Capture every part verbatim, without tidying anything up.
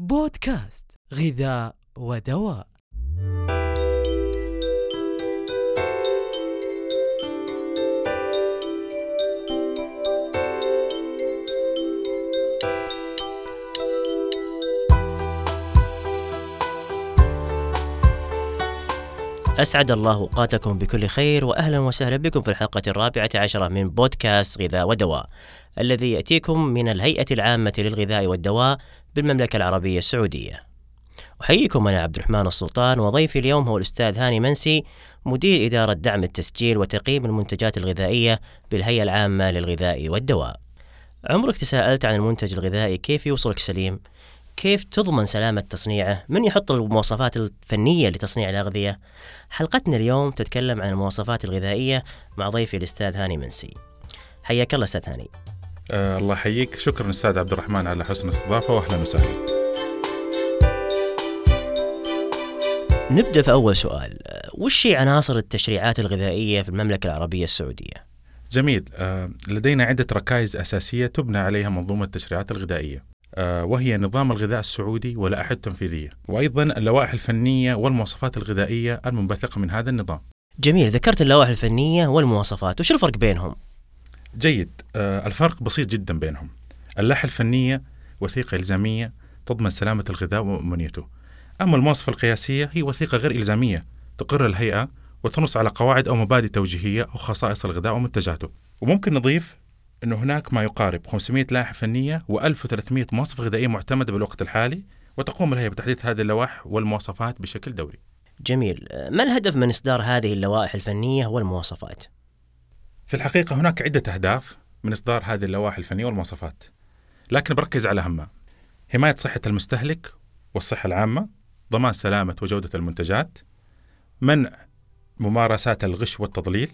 بودكاست غذاء ودواء. أسعد الله أوقاتكم بكل خير، وأهلا وسهلا بكم في الحلقة الرابعة عشرة من بودكاست غذاء ودواء الذي يأتيكم من الهيئة العامة للغذاء والدواء بالمملكة العربية السعودية. أحييكم أنا عبد الرحمن السلطان، وضيفي اليوم هو الأستاذ هاني منسي، مدير إدارة دعم التسجيل وتقييم المنتجات الغذائية بالهيئة العامة للغذاء والدواء. عمرك تساءلت عن المنتج الغذائي كيف يوصلك سليم؟ كيف تضمن سلامة تصنيعه؟ من يحط المواصفات الفنية لتصنيع الأغذية؟ حلقتنا اليوم تتكلم عن المواصفات الغذائية مع ضيفي الأستاذ هاني منسي. حياك الله أستاذ هاني. أه الله يحييك، شكرا أستاذ عبد الرحمن على حسن الاستضافة، وأهلا وسهلا. نبدأ في أول سؤال، وش هي عناصر التشريعات الغذائية في المملكة العربية السعودية؟ جميل، أه لدينا عدة ركائز أساسية تبنى عليها منظومة التشريعات الغذائية، وهي نظام الغذاء السعودي واللائحة التنفيذية، وأيضا اللوائح الفنية والمواصفات الغذائية المنبثقة من هذا النظام. جميل، ذكرت اللوائح الفنية والمواصفات، وش الفرق بينهم؟ جيد، الفرق بسيط جدا بينهم. اللائحة الفنية وثيقة إلزامية تضمن سلامة الغذاء ومؤمنيته، أما المواصفة القياسية هي وثيقة غير إلزامية تقرر الهيئة وتنص على قواعد أو مبادئ توجيهية أو خصائص الغذاء ومنتجاته. وممكن نضيف أنه هناك ما يقارب خمسمائة لائحة فنية وألف وثلاثمائة مواصفة غذائية معتمدة بالوقت الحالي، وتقوم الهيئة بتحديث هذه اللوائح والمواصفات بشكل دوري. جميل، ما الهدف من إصدار هذه اللوائح الفنية والمواصفات؟ في الحقيقة هناك عدة أهداف من إصدار هذه اللوائح الفنية والمواصفات، لكن بركز على أهمها: حماية صحة المستهلك والصحة العامة، ضمان سلامة وجودة المنتجات، منع ممارسات الغش والتضليل،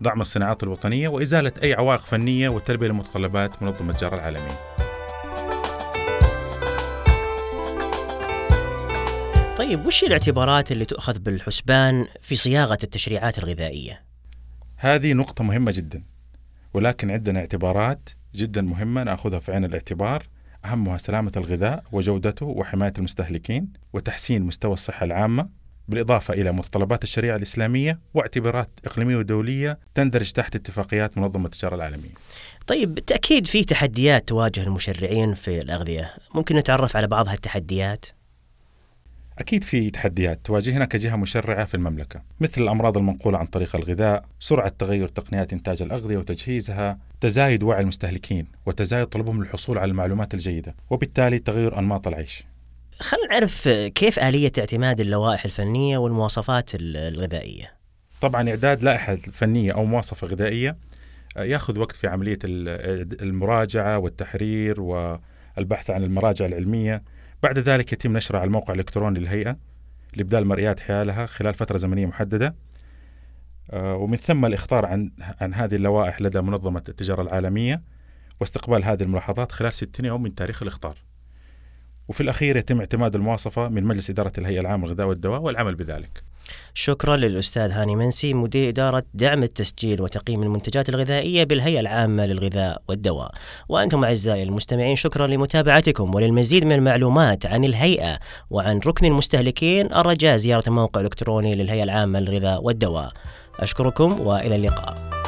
دعم الصناعات الوطنية، وإزالة أي عوائق فنية، والتلبية لمتطلبات منظمة التجارة العالمية. طيب، وش الاعتبارات اللي تؤخذ بالحسبان في صياغة التشريعات الغذائية؟ هذه نقطة مهمة جدا، ولكن عندنا اعتبارات جدا مهمة نأخذها في عين الاعتبار، أهمها سلامة الغذاء وجودته وحماية المستهلكين وتحسين مستوى الصحة العامة، بالإضافة إلى متطلبات الشريعة الإسلامية واعتبارات إقليمية ودولية تندرج تحت اتفاقيات منظمة التجارة العالمية. طيب، بالتأكيد في تحديات تواجه المشرعين في الأغذية، ممكن نتعرف على بعض هالتحديات؟ أكيد في تحديات تواجهنا كجهة مشرعة في المملكة، مثل الأمراض المنقولة عن طريق الغذاء، سرعة تغير تقنيات إنتاج الأغذية وتجهيزها، تزايد وعي المستهلكين وتزايد طلبهم للحصول على المعلومات الجيدة، وبالتالي تغير أنماط العيش. خلينا نعرف كيف آلية اعتماد اللوائح الفنية والمواصفات الغذائية. طبعا إعداد لائحة فنية أو مواصفة غذائية يأخذ وقت في عملية المراجعة والتحرير والبحث عن المراجع العلمية، بعد ذلك يتم نشرها على الموقع الإلكتروني للهيئة لإبدال مرئيات حيالها خلال فترة زمنية محددة، ومن ثم الإخطار عن عن هذه اللوائح لدى منظمة التجارة العالمية واستقبال هذه الملاحظات خلال ستين يوم من تاريخ الإخطار. وفي الأخير يتم اعتماد المواصفة من مجلس إدارة الهيئة العامة للغذاء والدواء والعمل بذلك. شكرا للأستاذ هاني منسي، مدير إدارة دعم التسجيل وتقييم المنتجات الغذائية بالهيئة العامة للغذاء والدواء. وأنتم أعزائي المستمعين، شكرا لمتابعتكم، وللمزيد من المعلومات عن الهيئة وعن ركن المستهلكين الرجاء زيارة الموقع الإلكتروني للهيئة العامة للغذاء والدواء. أشكركم وإلى اللقاء.